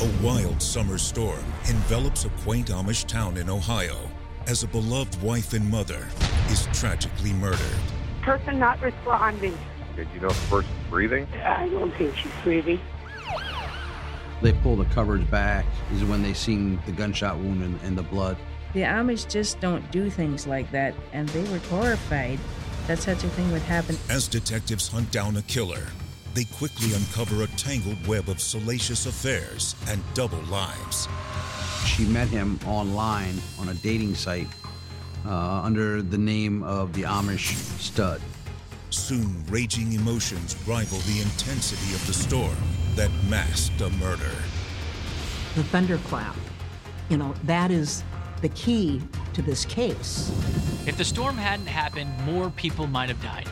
A wild summer storm envelops a quaint Amish town in Ohio as a beloved wife and mother is tragically murdered. Person not responding. Did you know the person's breathing? I don't think she's breathing. They pull the covers back is when they seen the gunshot wound and the blood. The Amish just don't do things like that, and they were horrified that such a thing would happen. As detectives hunt down a killer, they quickly uncover a tangled web of salacious affairs and double lives. She met him online on a dating site under the name of the Amish Stud. Soon, raging emotions rival the intensity of the storm that masked a murder. The thunderclap, that is the key to this case. If the storm hadn't happened, more people might have died.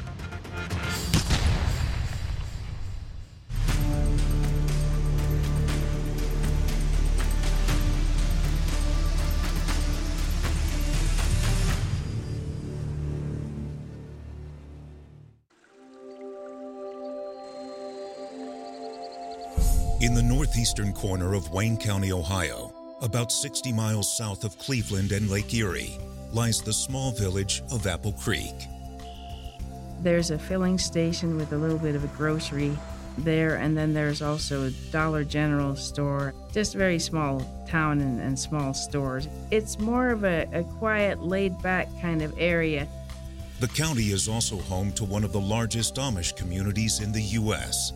In the northeastern corner of Wayne County, Ohio, about 60 miles south of Cleveland and Lake Erie, lies the small village of Apple Creek. There's a filling station with a little bit of a grocery there, and then there's also a Dollar General store. Just a very small town and small stores. It's more of a quiet, laid-back kind of area. The county is also home to one of the largest Amish communities in the U.S.,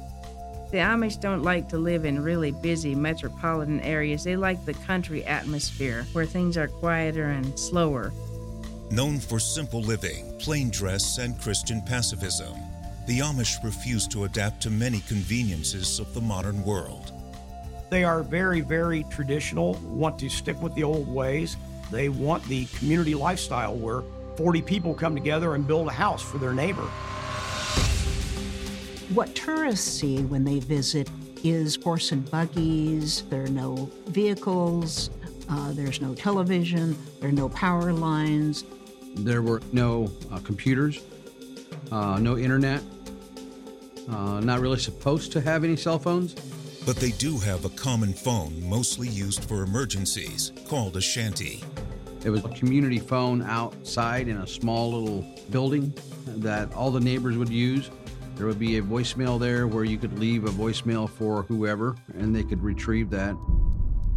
The Amish don't like to live in really busy metropolitan areas. They like the country atmosphere where things are quieter and slower. Known for simple living, plain dress, and Christian pacifism, the Amish refuse to adapt to many conveniences of the modern world. They are very, very traditional, want to stick with the old ways. They want the community lifestyle where 40 people come together and build a house for their neighbor. What tourists see when they visit is horse and buggies. There are no vehicles, there's no television, there are no power lines. There were no computers, no internet, not really supposed to have any cell phones. But they do have a common phone mostly used for emergencies called a shanty. It was a community phone outside in a small little building that all the neighbors would use. There would be a voicemail there where you could leave a voicemail for whoever, and they could retrieve that.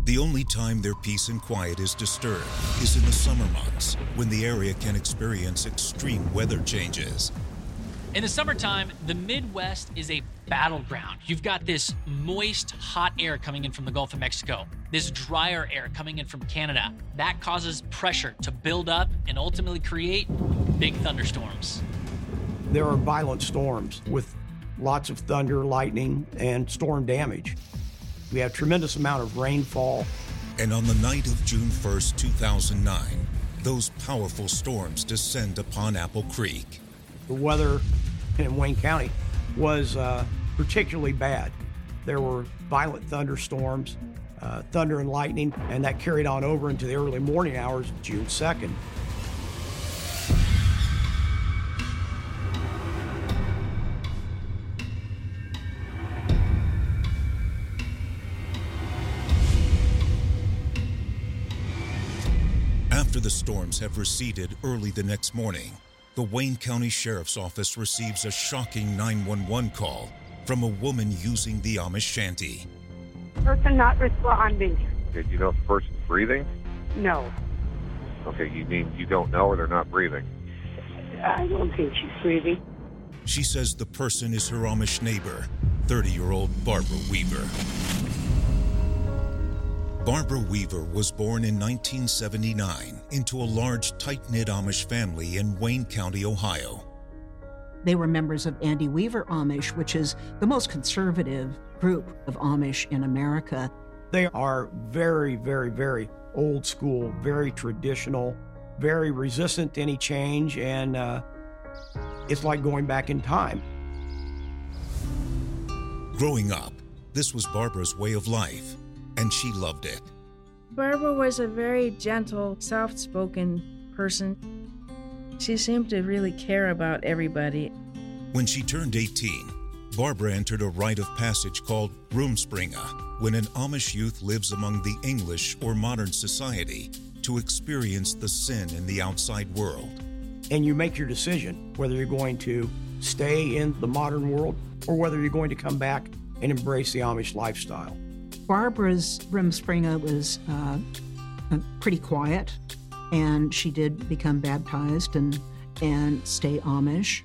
The only time their peace and quiet is disturbed is in the summer months, when the area can experience extreme weather changes. In the summertime, the Midwest is a battleground. You've got this moist, hot air coming in from the Gulf of Mexico, this drier air coming in from Canada. That causes pressure to build up and ultimately create big thunderstorms. There are violent storms with lots of thunder, lightning, and storm damage. We have a tremendous amount of rainfall. And on the night of June 1st, 2009, those powerful storms descend upon Apple Creek. The weather in Wayne County was particularly bad. There were violent thunderstorms, thunder and lightning, and that carried on over into the early morning hours of June 2nd. After the storms have receded early the next morning, the Wayne County Sheriff's Office receives a shocking 911 call from a woman using the Amish shanty. Person not responding. Did you know if the person's breathing? No. Okay, you mean you don't know or they're not breathing? I don't think she's breathing. She says the person is her Amish neighbor, 30-year-old Barbara Weaver. Barbara Weaver was born in 1979 into a large, tight-knit Amish family in Wayne County, Ohio. They were members of Andy Weaver Amish, which is the most conservative group of Amish in America. They are very, very, very old school, very traditional, very resistant to any change, and it's like going back in time. Growing up, this was Barbara's way of life, and she loved it. Barbara was a very gentle, soft-spoken person. She seemed to really care about everybody. When she turned 18, Barbara entered a rite of passage called Rumspringa, when an Amish youth lives among the English or modern society to experience the sin in the outside world. And you make your decision whether you're going to stay in the modern world or whether you're going to come back and embrace the Amish lifestyle. Barbara's Rumspringa was pretty quiet, and she did become baptized and stay Amish.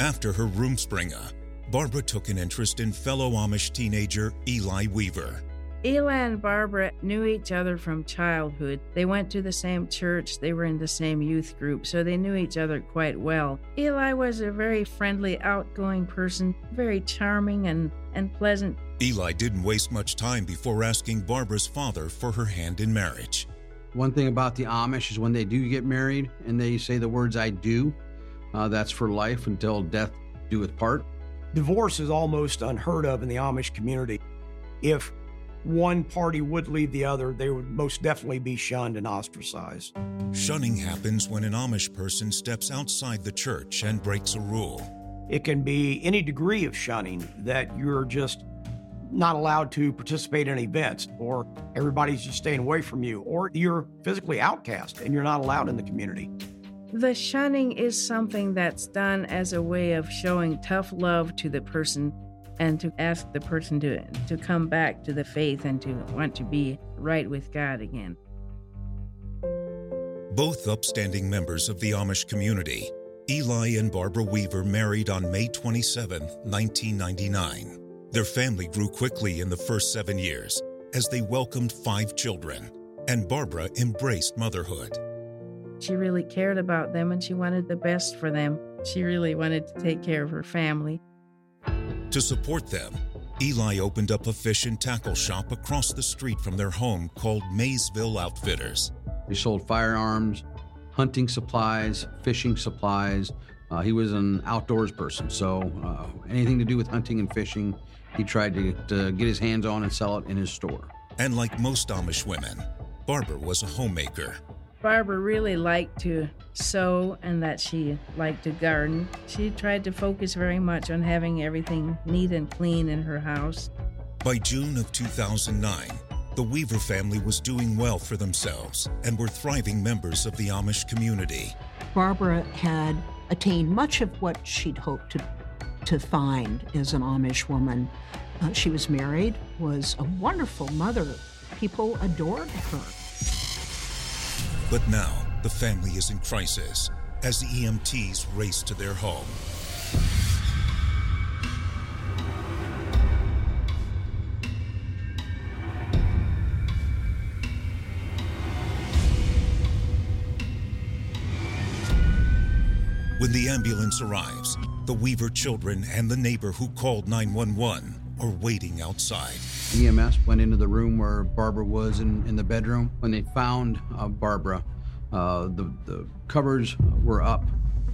After her Rumspringa, Barbara took an interest in fellow Amish teenager Eli Weaver. Eli and Barbara knew each other from childhood. They went to the same church, they were in the same youth group, so they knew each other quite well. Eli was a very friendly, outgoing person, very charming and pleasant. Eli didn't waste much time before asking Barbara's father for her hand in marriage. One thing about the Amish is when they do get married and they say the words, "I do," that's for life until death doeth part. Divorce is almost unheard of in the Amish community. If one party would leave the other, they would most definitely be shunned and ostracized. Shunning happens when an Amish person steps outside the church and breaks a rule. It can be any degree of shunning, that you're just not allowed to participate in events, or everybody's just staying away from you, or you're physically outcast and you're not allowed in the community. The shunning is something that's done as a way of showing tough love to the person and to ask the person to come back to the faith and to want to be right with God again. Both upstanding members of the Amish community, Eli and Barbara Weaver married on May 27, 1999. Their family grew quickly in the first 7 years as they welcomed 5 children, and Barbara embraced motherhood. She really cared about them, and she wanted the best for them. She really wanted to take care of her family. To support them, Eli opened up a fish and tackle shop across the street from their home called Maysville Outfitters. He sold firearms, hunting supplies, fishing supplies. He was an outdoors person, so anything to do with hunting and fishing, he tried to get his hands on and sell it in his store. And like most Amish women, Barbara was a homemaker. Barbara really liked to sew, and that she liked to garden. She tried to focus very much on having everything neat and clean in her house. By June of 2009, the Weaver family was doing well for themselves and were thriving members of the Amish community. Barbara had attained much of what she'd hoped to find as an Amish woman. She was married, was a wonderful mother. People adored her. But now, the family is in crisis as the EMTs race to their home. When the ambulance arrives, the Weaver children and the neighbor who called 911 are waiting outside. EMS went into the room where Barbara was in the bedroom. When they found Barbara, the covers were up.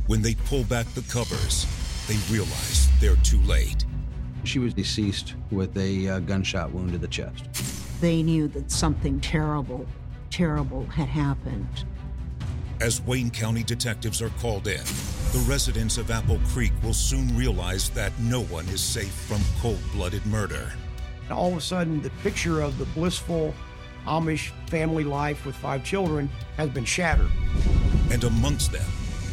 When they pull back the covers, they realize they're too late. She was deceased with a gunshot wound to the chest. They knew that something terrible, terrible had happened. As Wayne County detectives are called in, the residents of Apple Creek will soon realize that no one is safe from cold-blooded murder. And all of a sudden, the picture of the blissful Amish family life with 5 children has been shattered. And amongst them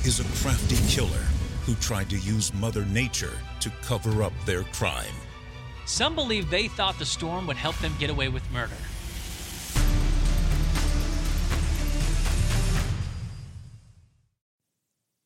is a crafty killer who tried to use Mother Nature to cover up their crime. Some believe they thought the storm would help them get away with murder.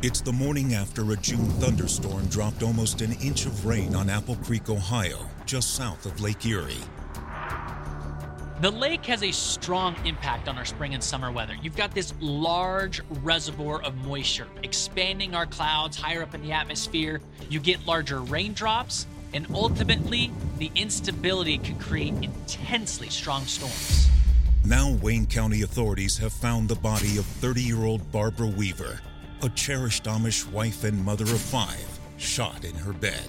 It's the morning after a June thunderstorm dropped almost an inch of rain on Apple Creek, Ohio, just south of Lake Erie. The lake has a strong impact on our spring and summer weather. You've got this large reservoir of moisture expanding our clouds higher up in the atmosphere. You get larger raindrops, and ultimately, the instability can create intensely strong storms. Now, Wayne County authorities have found the body of 30-year-old Barbara Weaver, a cherished Amish wife and mother of 5, shot in her bed.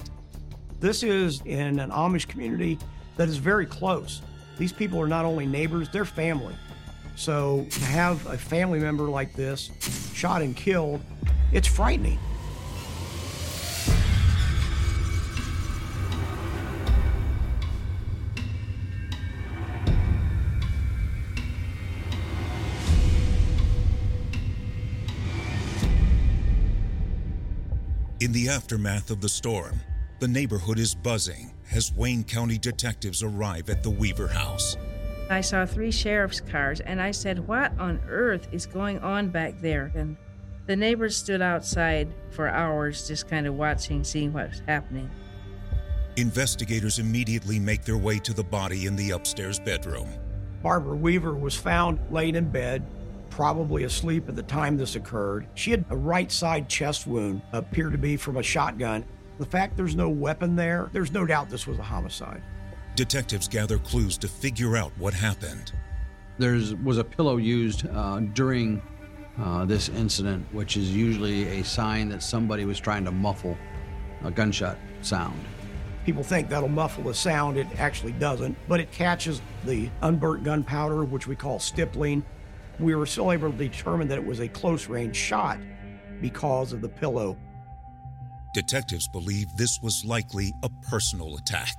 This is in an Amish community that is very close. These people are not only neighbors, they're family. So to have a family member like this shot and killed, it's frightening. In the aftermath of the storm, the neighborhood is buzzing as Wayne County detectives arrive at the Weaver house. I saw 3 sheriff's cars, and I said, "What on earth is going on back there?" And the neighbors stood outside for hours, just kind of watching, seeing what was happening. Investigators immediately make their way to the body in the upstairs bedroom. Barbara Weaver was found laid in bed, probably asleep at the time this occurred. She had a right side chest wound, appeared to be from a shotgun. The fact there's no weapon there, there's no doubt this was a homicide. Detectives gather clues to figure out what happened. There was a pillow used during this incident, which is usually a sign that somebody was trying to muffle a gunshot sound. People think that'll muffle the sound. It actually doesn't, but it catches the unburnt gunpowder, which we call stippling. We were still able to determine that it was a close-range shot because of the pillow. Detectives believe this was likely a personal attack.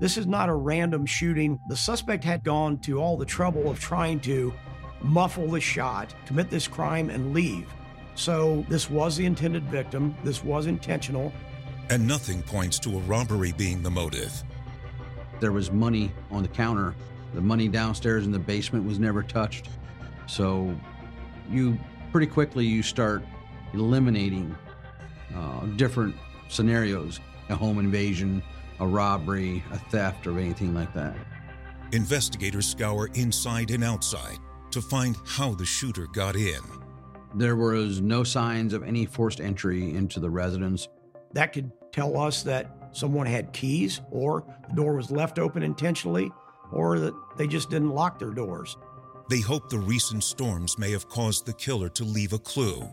This is not a random shooting. The suspect had gone to all the trouble of trying to muffle the shot, commit this crime, and leave. So this was the intended victim. This was intentional. And nothing points to a robbery being the motive. There was money on the counter. The money downstairs in the basement was never touched. So you start eliminating different scenarios, a home invasion, a robbery, a theft, or anything like that. Investigators scour inside and outside to find how the shooter got in. There was no signs of any forced entry into the residence. That could tell us that someone had keys, or the door was left open intentionally, or that they just didn't lock their doors. They hope the recent storms may have caused the killer to leave a clue.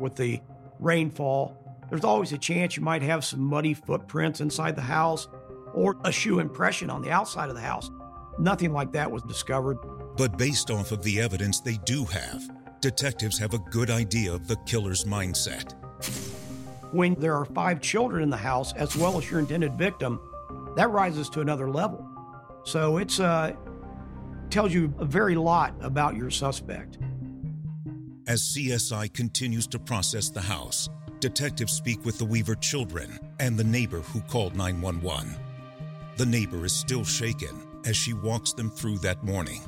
With the rainfall, there's always a chance you might have some muddy footprints inside the house or a shoe impression on the outside of the house. Nothing like that was discovered. But based off of the evidence they do have, detectives have a good idea of the killer's mindset. When there are 5 children in the house, as well as your intended victim, that rises to another level. So it's tells you a very lot about your suspect. As CSI continues to process the house, detectives speak with the Weaver children and the neighbor who called 911. The neighbor is still shaken as she walks them through that morning.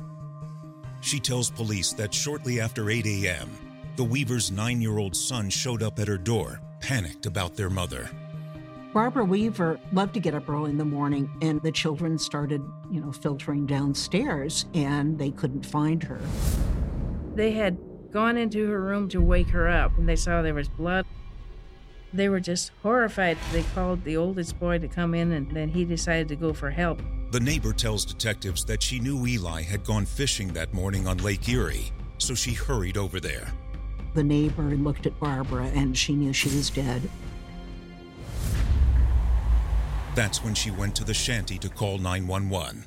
She tells police that shortly after 8 a.m., the Weaver's 9-year-old son showed up at her door, panicked about their mother. Barbara Weaver loved to get up early in the morning, and the children started, filtering downstairs, and they couldn't find her. They had gone into her room to wake her up, and they saw there was blood. They were just horrified. They called the oldest boy to come in, and then he decided to go for help. The neighbor tells detectives that she knew Eli had gone fishing that morning on Lake Erie, so she hurried over there. The neighbor looked at Barbara, and she knew she was dead. That's when she went to the shanty to call 911.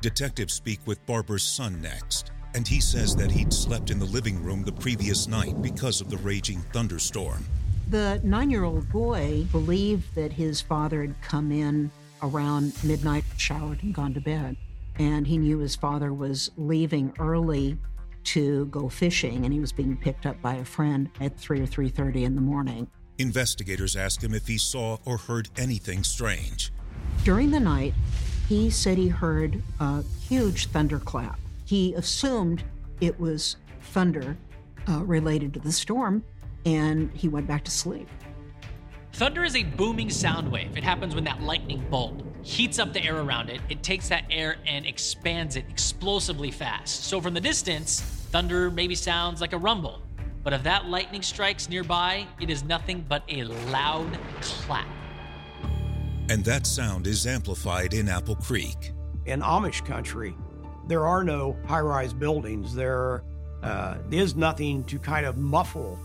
Detectives speak with Barbara's son next, and he says that he'd slept in the living room the previous night because of the raging thunderstorm. The 9-year-old boy believed that his father had come in around midnight, showered and gone to bed, and he knew his father was leaving early to go fishing, and he was being picked up by a friend at 3 or 3:30 in the morning. Investigators asked him if he saw or heard anything strange. During the night, he said he heard a huge thunderclap. He assumed it was thunder related to the storm, and he went back to sleep. Thunder is a booming sound wave. It happens when that lightning bolt heats up the air around it. It takes that air and expands it explosively fast. So from the distance, thunder maybe sounds like a rumble. But if that lightning strikes nearby, it is nothing but a loud clap. And that sound is amplified in Apple Creek. In Amish country, there are no high-rise buildings. There is nothing to kind of muffle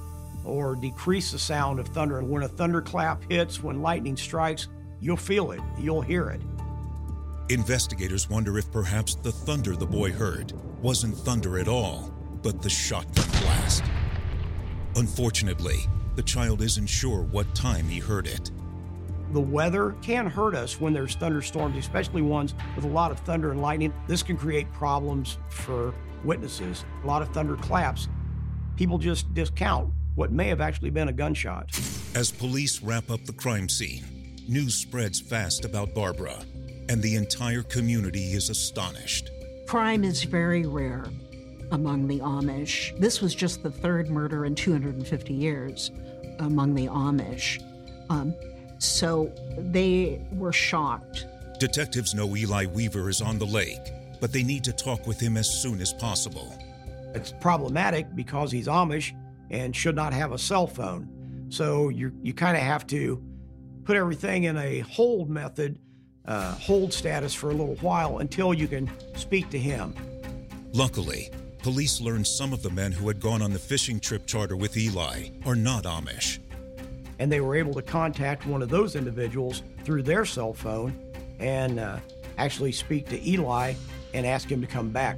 or decrease the sound of thunder. And when a thunderclap hits, when lightning strikes, you'll feel it, you'll hear it. Investigators wonder if perhaps the thunder the boy heard wasn't thunder at all, but the shotgun blast. Unfortunately, the child isn't sure what time he heard it. The weather can hurt us when there's thunderstorms, especially ones with a lot of thunder and lightning. This can create problems for witnesses. A lot of thunderclaps, people just discount what may have actually been a gunshot. As police wrap up the crime scene, news spreads fast about Barbara, and the entire community is astonished. Crime is very rare among the Amish. This was just the third murder in 250 years among the Amish. So they were shocked. Detectives know Eli Weaver is on the lake, but they need to talk with him as soon as possible. It's problematic because he's Amish and should not have a cell phone. So you kind of have to put everything in a hold method, hold status for a little while until you can speak to him. Luckily, police learned some of the men who had gone on the fishing trip charter with Eli are not Amish. And they were able to contact one of those individuals through their cell phone and actually speak to Eli and ask him to come back.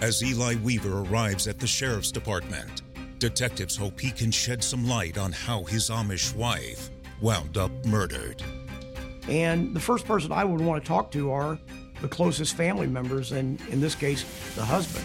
As Eli Weaver arrives at the sheriff's department, detectives hope he can shed some light on how his Amish wife wound up murdered. And the first person I would want to talk to are the closest family members, and in this case, the husband.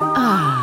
Ah.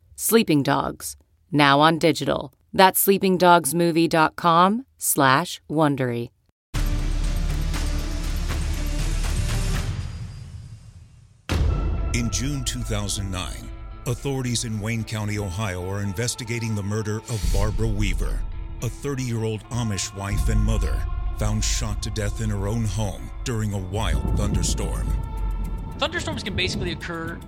Sleeping Dogs, now on digital. That's sleepingdogsmovie.com/Wondery. In June 2009, authorities in Wayne County, Ohio are investigating the murder of Barbara Weaver, a 30-year-old Amish wife and mother, found shot to death in her own home during a wild thunderstorm. Thunderstorms can basically occur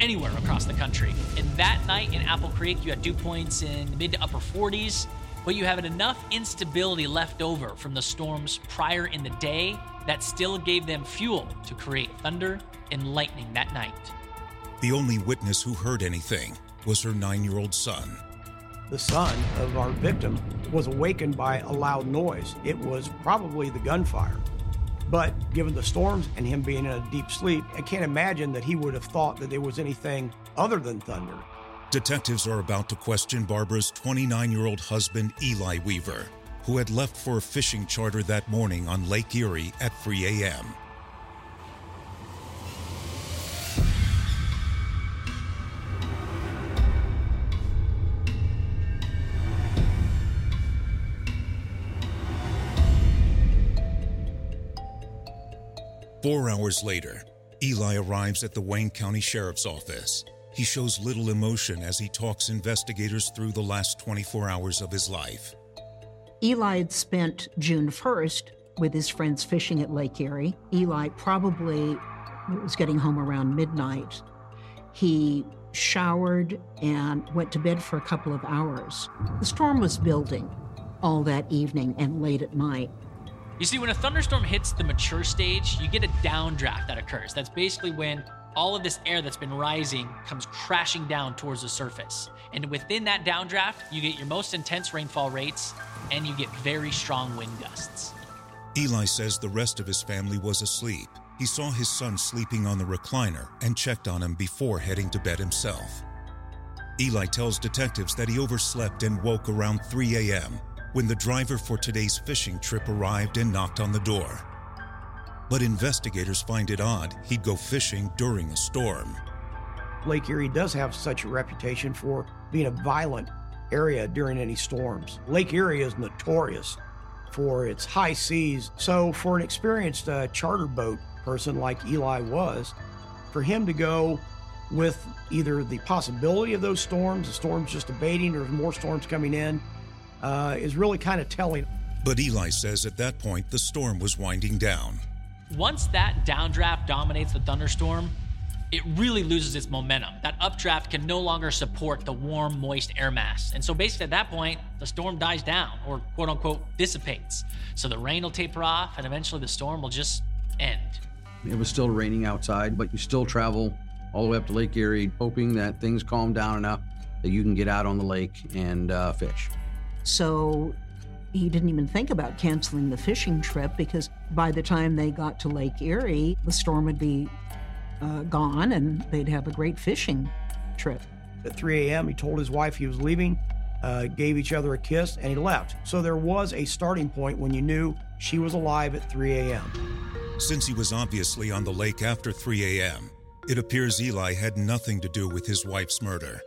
anywhere across the country. And that night in Apple Creek, you had dew points in the mid to upper 40s, but you had enough instability left over from the storms prior in the day that still gave them fuel to create thunder and lightning that night. The only witness who heard anything was her 9-year-old son. The son of our victim was awakened by a loud noise. It was probably the gunfire. But given the storms and him being in a deep sleep, I can't imagine that he would have thought that there was anything other than thunder. Detectives are about to question Barbara's 29-year-old husband, Eli Weaver, who had left for a fishing charter that morning on Lake Erie at 3 a.m. Four hours later, Eli arrives at the Wayne County Sheriff's Office. He shows little emotion as he talks investigators through the last 24 hours of his life. Eli had spent June 1st with his friends fishing at Lake Erie. Eli probably was getting home around midnight. He showered and went to bed for a couple of hours. The storm was building all that evening and late at night. You see, when a thunderstorm hits the mature stage, you get a downdraft that occurs. That's basically when all of this air that's been rising comes crashing down towards the surface. And within that downdraft, you get your most intense rainfall rates, and you get very strong wind gusts. Eli says the rest of his family was asleep. He saw his son sleeping on the recliner and checked on him before heading to bed himself. Eli tells detectives that he overslept and woke around 3 a.m., when the driver for today's fishing trip arrived and knocked on the door. But investigators find it odd he'd go fishing during a storm. Lake Erie does have such a reputation for being a violent area during any storms. Lake Erie is notorious for its high seas. So for an experienced charter boat person like Eli was, for him to go with either the possibility of those storms, the storms just abating or more storms coming in, is really kind of telling. But Eli says at that point, the storm was winding down. Once that downdraft dominates the thunderstorm, it really loses its momentum. That updraft can no longer support the warm, moist air mass. And so basically at that point, the storm dies down or quote unquote dissipates. So the rain will taper off and eventually the storm will just end. It was still raining outside, but you still travel all the way up to Lake Erie, hoping that things calm down enough that you can get out on the lake and fish. So he didn't even think about canceling the fishing trip because by the time they got to Lake Erie, the storm would be gone and they'd have a great fishing trip. At 3 a.m., he told his wife he was leaving, gave each other a kiss, and he left. So there was a starting point when you knew she was alive at 3 a.m. Since he was obviously on the lake after 3 a.m., it appears Eli had nothing to do with his wife's murder.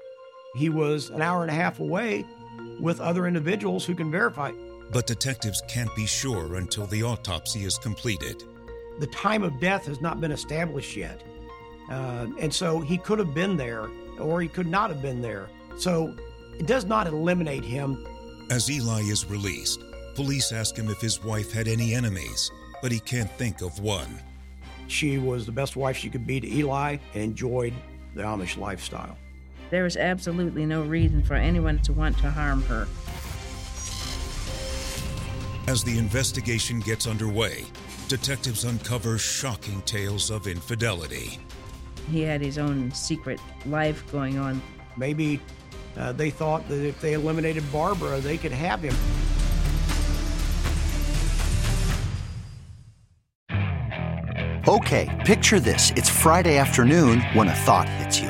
He was an hour and a half away with other individuals who can verify. But detectives can't be sure until the autopsy is completed. The time of death has not been established yet. And so he could have been there or he could not have been there. So it does not eliminate him. As Eli is released, police ask him if his wife had any enemies, but he can't think of one. She was the best wife she could be to Eli and enjoyed the Amish lifestyle. There was absolutely no reason for anyone to want to harm her. As the investigation gets underway, detectives uncover shocking tales of infidelity. He had his own secret life going on. Maybe they thought that if they eliminated Barbara, they could have him. Okay, picture this. It's Friday afternoon when a thought hits you.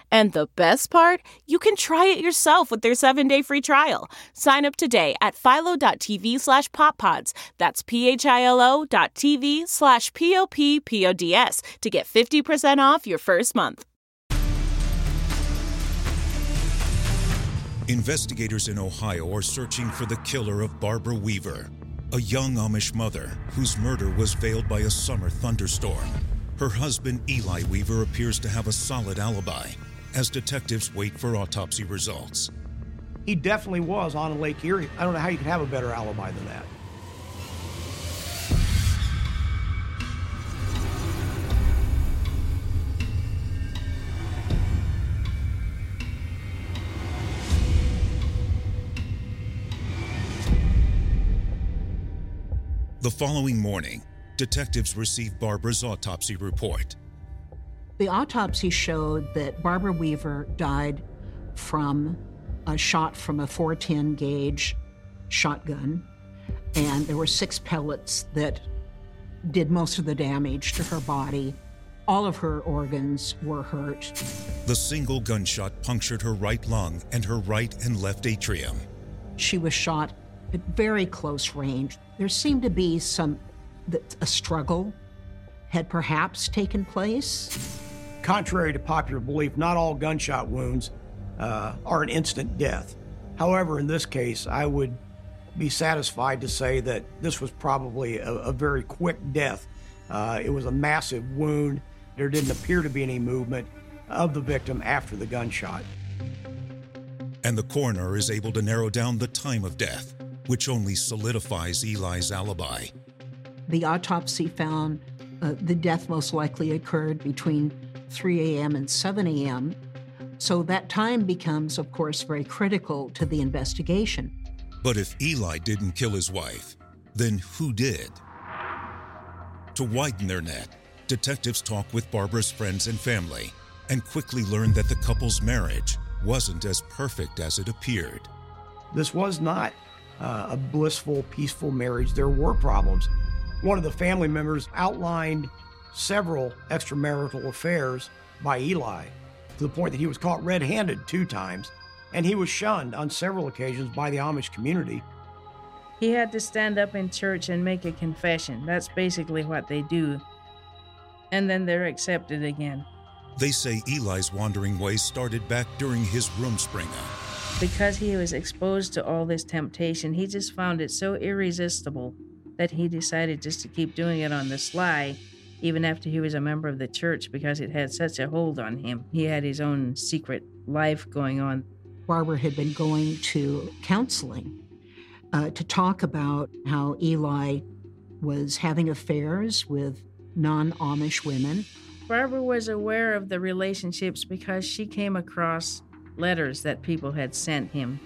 And the best part? You can try it yourself with their 7-day free trial. Sign up today at philo.tv/poppods. That's philo.tv/poppodcast to get 50% off your first month. Investigators in Ohio are searching for the killer of Barbara Weaver, a young Amish mother whose murder was veiled by a summer thunderstorm. Her husband, Eli Weaver, appears to have a solid alibi as detectives wait for autopsy results. He definitely was on Lake Erie. I don't know how you could have a better alibi than that. The following morning, detectives received Barbara's autopsy report. The autopsy showed that Barbara Weaver died from a shot from a .410 gauge shotgun, and there were 6 pellets that did most of the damage to her body. All of her organs were hurt. The single gunshot punctured her right lung and her right and left atrium. She was shot at very close range. There seemed to be a struggle had perhaps taken place. Contrary to popular belief, not all gunshot wounds are an instant death. However, in this case, I would be satisfied to say that this was probably a very quick death. It was a massive wound. There didn't appear to be any movement of the victim after the gunshot. And the coroner is able to narrow down the time of death, which only solidifies Eli's alibi. The autopsy found the death most likely occurred between 3 a.m. and 7 a.m., so that time becomes, of course, very critical to the investigation. But if Eli didn't kill his wife, then who did? To widen their net, detectives talk with Barbara's friends and family and quickly learn that the couple's marriage wasn't as perfect as it appeared. This was not a blissful, peaceful marriage. There were problems. One of the family members outlined several extramarital affairs by Eli, to the point that he was caught red-handed 2 times, and he was shunned on several occasions by the Amish community. He had to stand up in church and make a confession. That's basically what they do. And then they're accepted again. They say Eli's wandering ways started back during his Rumspringa. Because he was exposed to all this temptation, he just found it so irresistible that he decided just to keep doing it on the sly, even after he was a member of the church, because it had such a hold on him. He had his own secret life going on. Barbara had been going to counseling to talk about how Eli was having affairs with non-Amish women. Barbara was aware of the relationships because she came across letters that people had sent him.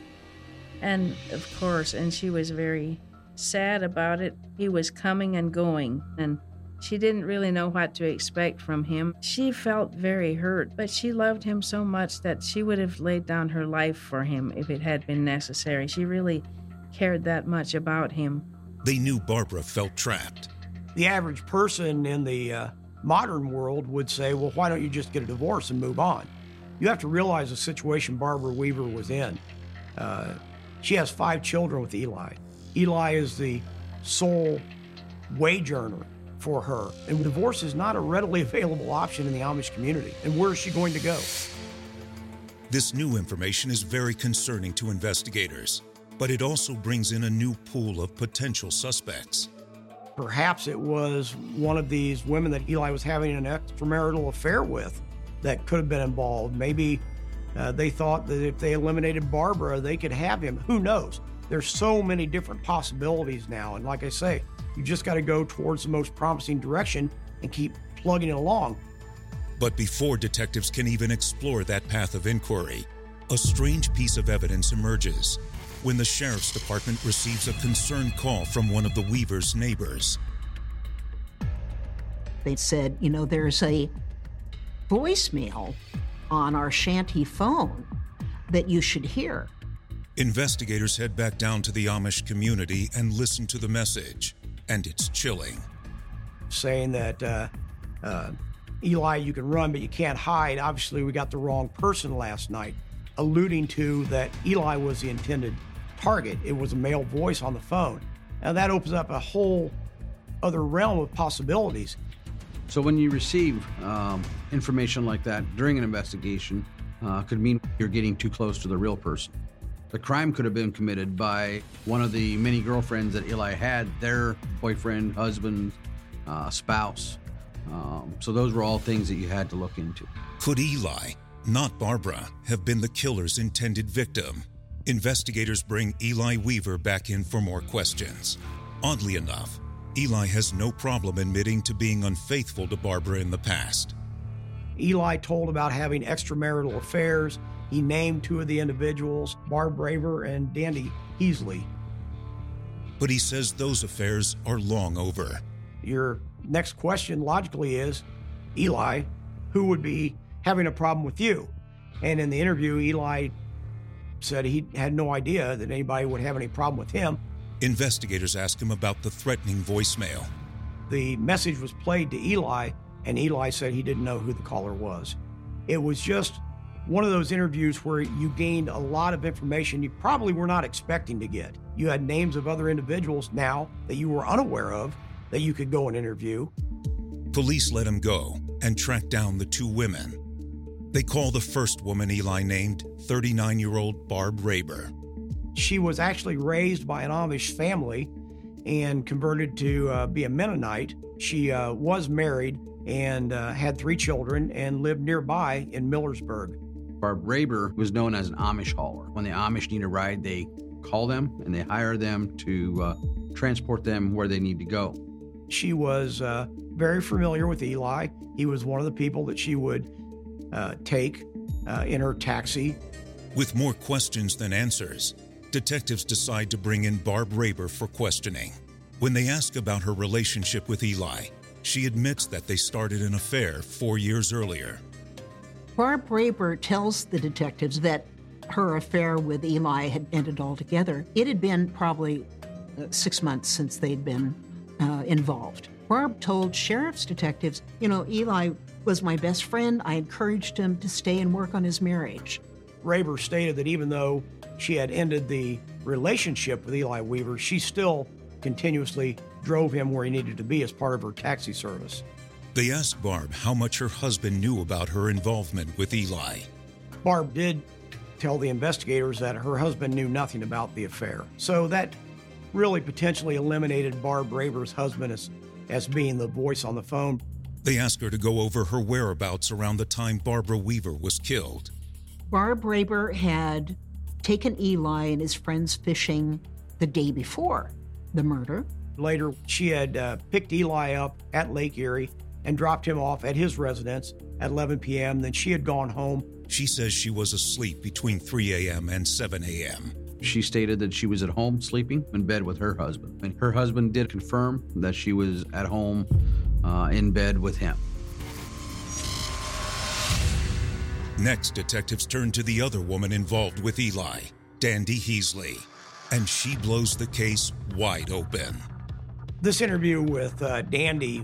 And of course, and she was very sad about it. He was coming and going, and she didn't really know what to expect from him. She felt very hurt, but she loved him so much that she would have laid down her life for him if it had been necessary. She really cared that much about him. They knew Barbara felt trapped. The average person in the modern world would say, well, why don't you just get a divorce and move on? You have to realize the situation Barbara Weaver was in. She has 5 children with Eli. Eli is the sole wage earner for her, and divorce is not a readily available option in the Amish community. And where is she going to go? This new information is very concerning to investigators, but it also brings in a new pool of potential suspects. Perhaps it was one of these women that Eli was having an extramarital affair with that could have been involved. Maybe they thought that if they eliminated Barbara, they could have him. Who knows? There's so many different possibilities now. And like I say, you just got to go towards the most promising direction and keep plugging it along. But before detectives can even explore that path of inquiry, a strange piece of evidence emerges when the sheriff's department receives a concerned call from one of the Weavers' neighbors. They said, you know, there's a voicemail on our shanty phone that you should hear. Investigators head back down to the Amish community and listen to the message, and it's chilling. Saying that, Eli, you can run, but you can't hide. Obviously, we got the wrong person last night, alluding to that Eli was the intended target. It was a male voice on the phone. Now, that opens up a whole other realm of possibilities. So when you receive information like that during an investigation, could mean you're getting too close to the real person. The crime could have been committed by one of the many girlfriends that Eli had, their boyfriend, husband, spouse. So those were all things that you had to look into. Could Eli, not Barbara, have been the killer's intended victim? Investigators bring Eli Weaver back in for more questions. Oddly enough, Eli has no problem admitting to being unfaithful to Barbara in the past. Eli told about having extramarital affairs. He named 2 of the individuals, Barb Raber and Dandy Heasley. But he says those affairs are long over. Your next question logically is, Eli, who would be having a problem with you? And in the interview, Eli said he had no idea that anybody would have any problem with him. Investigators ask him about the threatening voicemail. The message was played to Eli, and Eli said he didn't know who the caller was. It was just one of those interviews where you gained a lot of information you probably were not expecting to get. You had names of other individuals now that you were unaware of that you could go and interview. Police let him go and track down the 2 women. They call the first woman Eli named 39-year-old Barb Raber. She was actually raised by an Amish family and converted to be a Mennonite. She was married and had 3 children and lived nearby in Millersburg. Barb Raber was known as an Amish hauler. When the Amish need a ride, they call them and they hire them to transport them where they need to go. She was very familiar with Eli. He was one of the people that she would take in her taxi. With more questions than answers, detectives decide to bring in Barb Raber for questioning. When they ask about her relationship with Eli, she admits that they started an affair 4 years earlier. Barb Raber tells the detectives that her affair with Eli had ended altogether. It had been probably 6 months since they'd been involved. Barb told sheriff's detectives, you know, Eli was my best friend. I encouraged him to stay and work on his marriage. Raber stated that even though she had ended the relationship with Eli Weaver, she still continuously drove him where he needed to be as part of her taxi service. They asked Barb how much her husband knew about her involvement with Eli. Barb did tell the investigators that her husband knew nothing about the affair. So that really potentially eliminated Barb Raber's husband as being the voice on the phone. They asked her to go over her whereabouts around the time Barbara Weaver was killed. Barb Raber had taken Eli and his friends fishing the day before the murder. Later, she had picked Eli up at Lake Erie and dropped him off at his residence at 11 p.m. Then she had gone home. She says she was asleep between 3 a.m. and 7 a.m. She stated that she was at home sleeping in bed with her husband. And her husband did confirm that she was at home in bed with him. Next, detectives turn to the other woman involved with Eli, Dandy Heasley, and she blows the case wide open. This interview with Dandy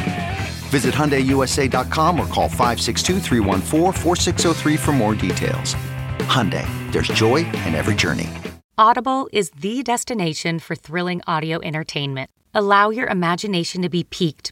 Visit HyundaiUSA.com or call 562-314-4603 for more details. Hyundai, there's joy in every journey. Audible is the destination for thrilling audio entertainment. Allow your imagination to be piqued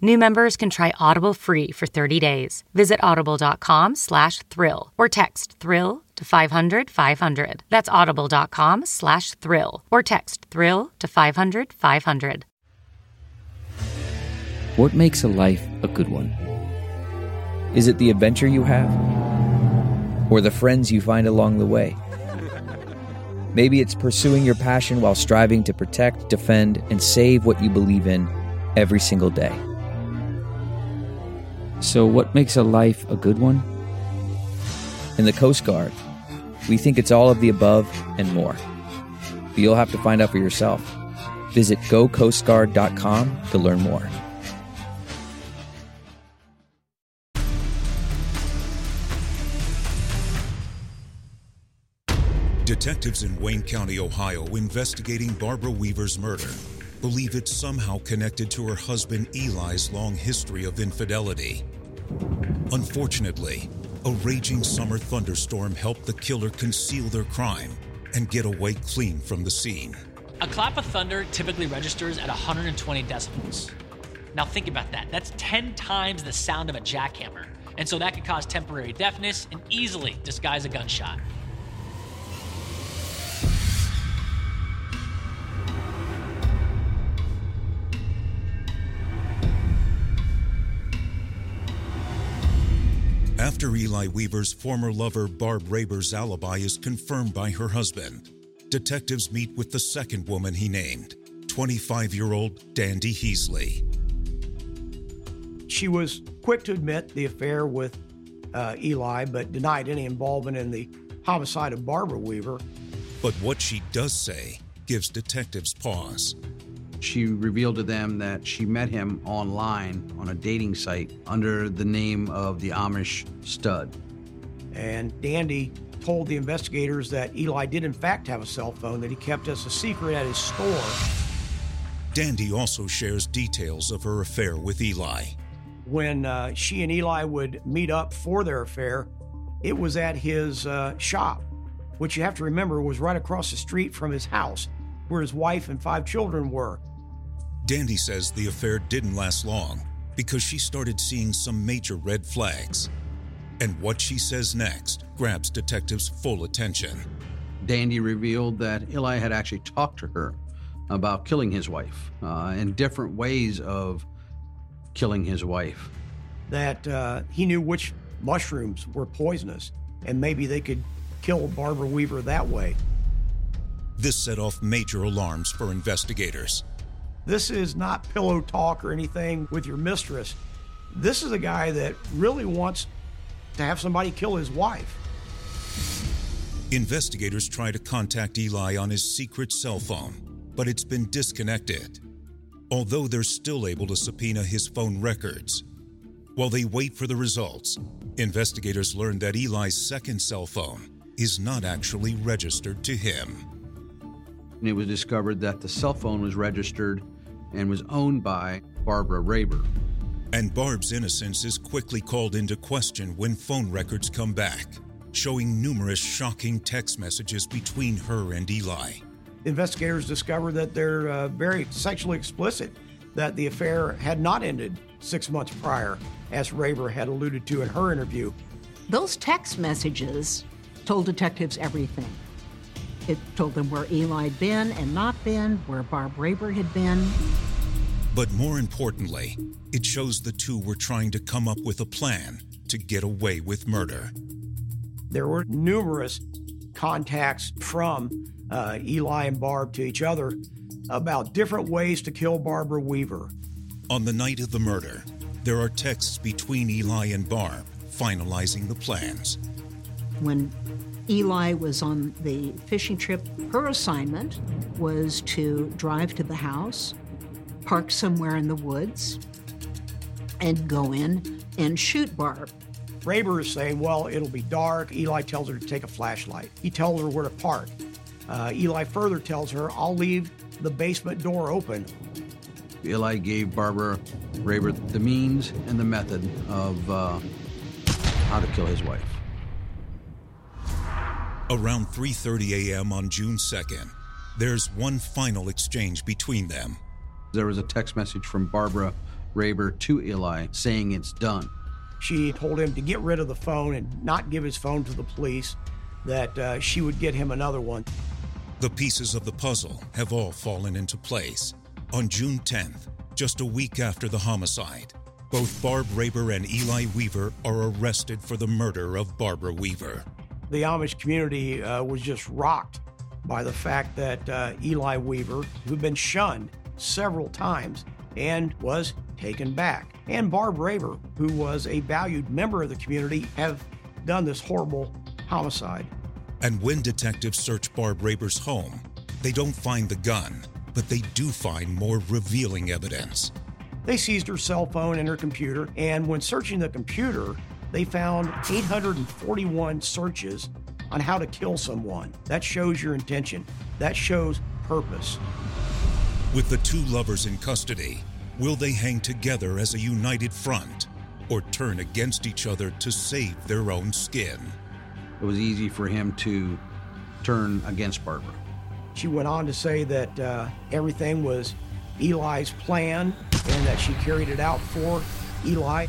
New members can try Audible free for 30 days. Visit audible.com/thrill or text thrill to 500-500. That's audible.com/thrill or text thrill to 500-500. What makes a life a good one? Is it the adventure you have? Or the friends you find along the way? Maybe it's pursuing your passion while striving to protect, defend, and save what you believe in every single day. So what makes a life a good one? In the Coast Guard, we think it's all of the above and more. But you'll have to find out for yourself. Visit GoCoastGuard.com to learn more. Detectives in Wayne County, Ohio, investigating Barbara Weaver's murder, believe it's somehow connected to her husband Eli's long history of infidelity. Unfortunately, a raging summer thunderstorm helped the killer conceal their crime and get away clean from the scene. A clap of thunder typically registers at 120 decibels. Now think about that. That's 10 times the sound of a jackhammer. And so that could cause temporary deafness and easily disguise a gunshot. After Eli Weaver's former lover Barb Raber's alibi is confirmed by her husband, detectives meet with the second woman he named, 25-year-old Dandy Heasley. She was quick to admit the affair with Eli, but denied any involvement in the homicide of Barbara Weaver. But what she does say gives detectives pause. She revealed to them that she met him online on a dating site under the name of the Amish Stud. And Dandy told the investigators that Eli did in fact have a cell phone that he kept as a secret at his store. Dandy also shares details of her affair with Eli. When she and Eli would meet up for their affair, it was at his shop, which you have to remember was right across the street from his house, where his wife and 5 children were. Dandy says the affair didn't last long because she started seeing some major red flags. And what she says next grabs detectives' full attention. Dandy revealed that Eli had actually talked to her about killing his wife and different ways of killing his wife. That he knew which mushrooms were poisonous and maybe they could kill Barbara Weaver that way. This set off major alarms for investigators. This is not pillow talk or anything with your mistress. This is a guy that really wants to have somebody kill his wife. Investigators try to contact Eli on his secret cell phone, but it's been disconnected, although they're still able to subpoena his phone records. While they wait for the results, investigators learn that Eli's second cell phone is not actually registered to him. And it was discovered that the cell phone was registered and was owned by Barbara Raber. And Barb's innocence is quickly called into question when phone records come back, showing numerous shocking text messages between her and Eli. Investigators discover that they're very sexually explicit, that the affair had not ended 6 months prior, as Raber had alluded to in her interview. Those text messages told detectives everything. It told them where Eli had been and not been, where Barb Raber had been. But more importantly, it shows the two were trying to come up with a plan to get away with murder. There were numerous contacts from Eli and Barb to each other about different ways to kill Barbara Weaver. On the night of the murder, there are texts between Eli and Barb finalizing the plans. When Eli was on the fishing trip, her assignment was to drive to the house, park somewhere in the woods, and go in and shoot Barb. Raber is saying, well, it'll be dark. Eli tells her to take a flashlight. He tells her where to park. Eli further tells her, I'll leave the basement door open. Eli gave Barbara Raber the means and the method of how to kill his wife. Around 3:30 a.m. on June 2nd, there's one final exchange between them. There was a text message from Barbara Raber to Eli saying it's done. She told him to get rid of the phone and not give his phone to the police, that she would get him another one. The pieces of the puzzle have all fallen into place. On June 10th, just a week after the homicide, both Barb Raber and Eli Weaver are arrested for the murder of Barbara Weaver. The Amish community was just rocked by the fact that Eli Weaver, who'd been shunned several times and was taken back, and Barb Raber, who was a valued member of the community, have done this horrible homicide. And when detectives search Barb Raber's home, they don't find the gun, but they do find more revealing evidence. They seized her cell phone and her computer, and when searching the computer, they found 841 searches on how to kill someone. That shows your intention. That shows purpose. With the two lovers in custody, will they hang together as a united front or turn against each other to save their own skin? It was easy for him to turn against Barbara. She went on to say that everything was Eli's plan and that she carried it out for Eli.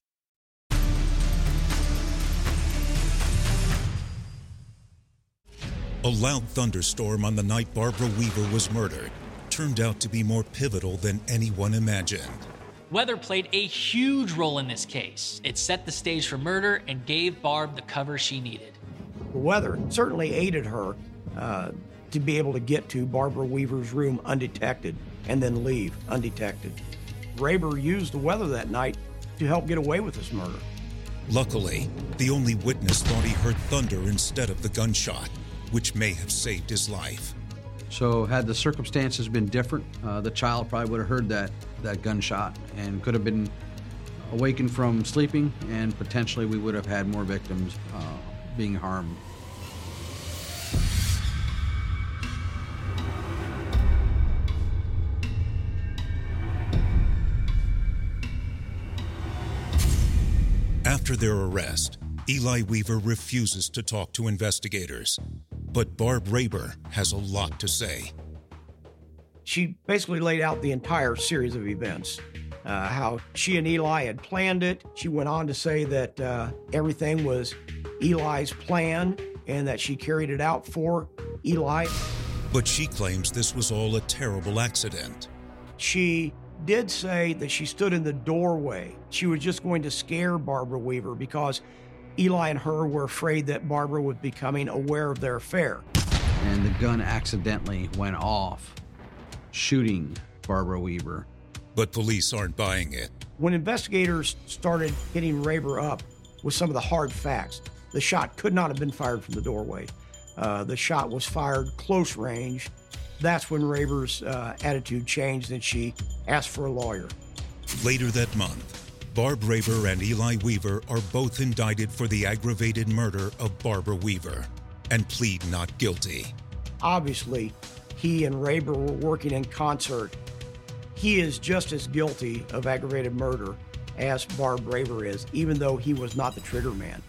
A loud thunderstorm on the night Barbara Weaver was murdered turned out to be more pivotal than anyone imagined. Weather played a huge role in this case. It set the stage for murder and gave Barb the cover she needed. The weather certainly aided her to be able to get to Barbara Weaver's room undetected and then leave undetected. Raber used the weather that night to help get away with this murder. Luckily, the only witness thought he heard thunder instead of the gunshot, which may have saved his life. So had the circumstances been different, the child probably would have heard that gunshot and could have been awaken from sleeping, and potentially we would have had more victims being harmed. After their arrest, Eli Weaver refuses to talk to investigators, but Barb Raber has a lot to say. She basically laid out the entire series of events, how she and Eli had planned it. She went on to say that everything was Eli's plan and that she carried it out for Eli. But she claims this was all a terrible accident. She did say that she stood in the doorway. She was just going to scare Barbara Weaver because Eli and her were afraid that Barbara was becoming aware of their affair. And the gun accidentally went off, shooting Barbara Weaver. But police aren't buying it. When investigators started hitting Raber up with some of the hard facts, the shot could not have been fired from the doorway. The shot was fired close range. That's when Raber's attitude changed and she asked for a lawyer. Later that month, Barb Raber and Eli Weaver are both indicted for the aggravated murder of Barbara Weaver and plead not guilty. Obviously, he and Raber were working in concert. He is just as guilty of aggravated murder as Barb Raber is, even though he was not the trigger man.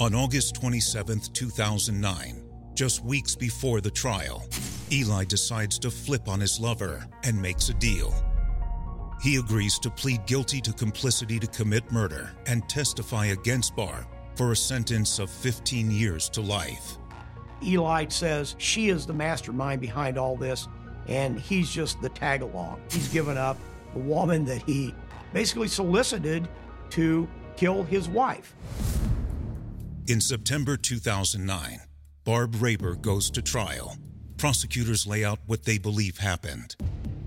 On August 27th, 2009, just weeks before the trial, Eli decides to flip on his lover and makes a deal. He agrees to plead guilty to complicity to commit murder and testify against Barb for a sentence of 15 years to life. Eli says she is the mastermind behind all this, and he's just the tag-along. He's given up the woman that he basically solicited to kill his wife. In September 2009, Barb Raber goes to trial. Prosecutors lay out what they believe happened.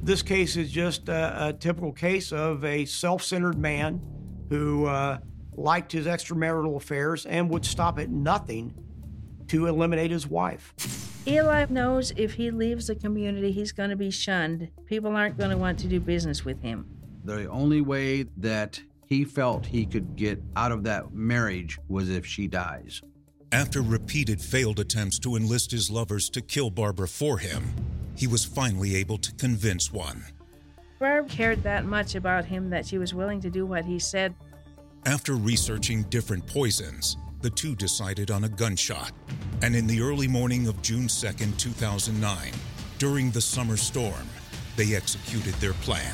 This case is just a typical case of a self-centered man who liked his extramarital affairs and would stop at nothing to eliminate his wife. Eli knows if he leaves the community, he's going to be shunned. People aren't going to want to do business with him. The only way that he felt he could get out of that marriage was if she dies. After repeated failed attempts to enlist his lovers to kill Barbara for him, he was finally able to convince one. Barb cared that much about him that she was willing to do what he said. After researching different poisons, the two decided on a gunshot. And in the early morning of June 2nd, 2009, during the summer storm, they executed their plan.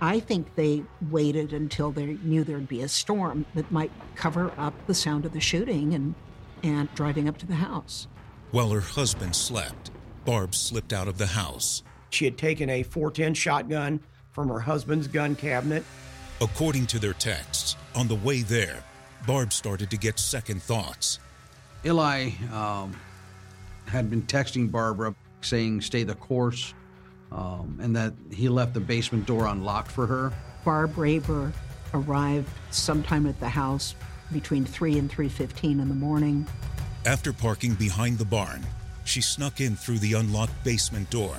I think they waited until they knew there'd be a storm that might cover up the sound of the shooting and driving up to the house. While her husband slept, Barb slipped out of the house. She had taken a .410 shotgun from her husband's gun cabinet. According to their texts, on the way there, Barb started to get second thoughts. Eli had been texting Barbara saying, stay the course, and that he left the basement door unlocked for her. Barb Raber arrived sometime at the house between 3 and 3:15 in the morning. After parking behind the barn, she snuck in through the unlocked basement door.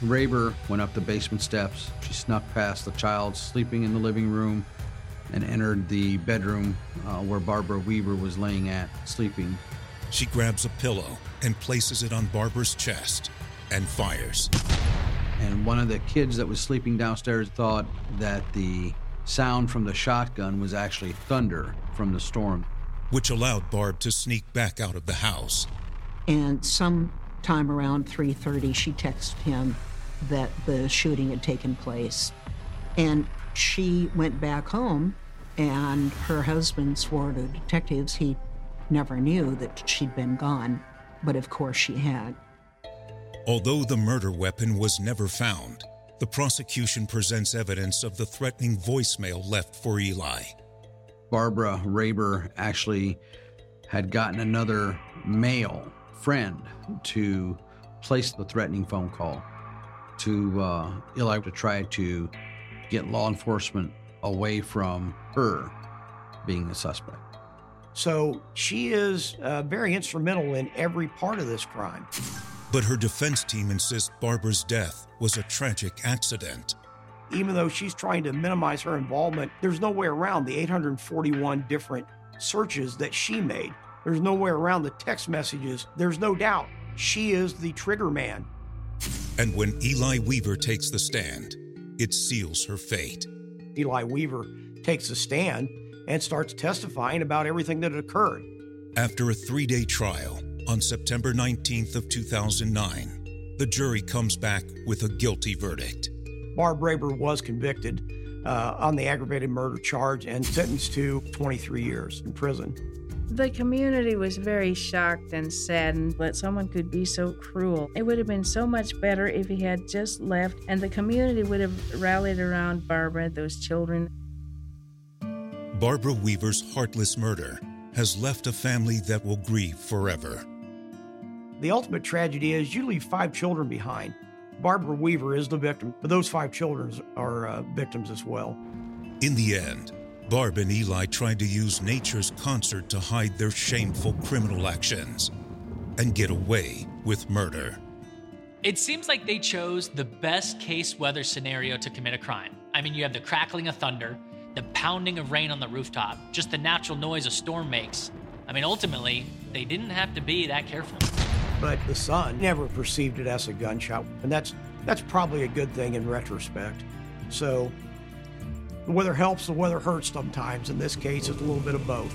Raber went up the basement steps. She snuck past the child sleeping in the living room and entered the bedroom where Barbara Weaver was laying at, sleeping. She grabs a pillow and places it on Barbara's chest and fires. And one of the kids that was sleeping downstairs thought that the sound from the shotgun was actually thunder from the storm, which allowed Barb to sneak back out of the house. And sometime around 3:30, she texted him that the shooting had taken place. And she went back home, and her husband swore to detectives he never knew that she'd been gone, but of course she had. Although the murder weapon was never found, the prosecution presents evidence of the threatening voicemail left for Eli. Barbara Raber actually had gotten another male friend to place the threatening phone call to Eli to try to get law enforcement away from her being the suspect. So she is very instrumental in every part of this crime. But her defense team insists Barbara's death was a tragic accident. even though she's trying to minimize her involvement, there's no way around the 841 different searches that she made. There's no way around the text messages. There's no doubt she is the trigger man. And when Eli Weaver takes the stand, it seals her fate. Eli Weaver takes the stand and starts testifying about everything that occurred. After a 3-day trial on September 19th of 2009, the jury comes back with a guilty verdict. Barb Raber was convicted on the aggravated murder charge and sentenced to 23 years in prison. The community was very shocked and saddened that someone could be so cruel. It would have been so much better if he had just left, and the community would have rallied around Barbara and those children. Barbara Weaver's heartless murder has left a family that will grieve forever. The ultimate tragedy is you leave 5 children behind. Barbara Weaver is the victim, but those 5 children are victims as well. In the end, Barb and Eli tried to use nature's concert to hide their shameful criminal actions and get away with murder. It seems like they chose the best case weather scenario to commit a crime. I mean, you have the crackling of thunder, the pounding of rain on the rooftop, just the natural noise a storm makes. I mean, ultimately, they didn't have to be that careful. But the son never perceived it as a gunshot, and that's probably a good thing in retrospect. So the weather helps, the weather hurts sometimes. In this case, it's a little bit of both.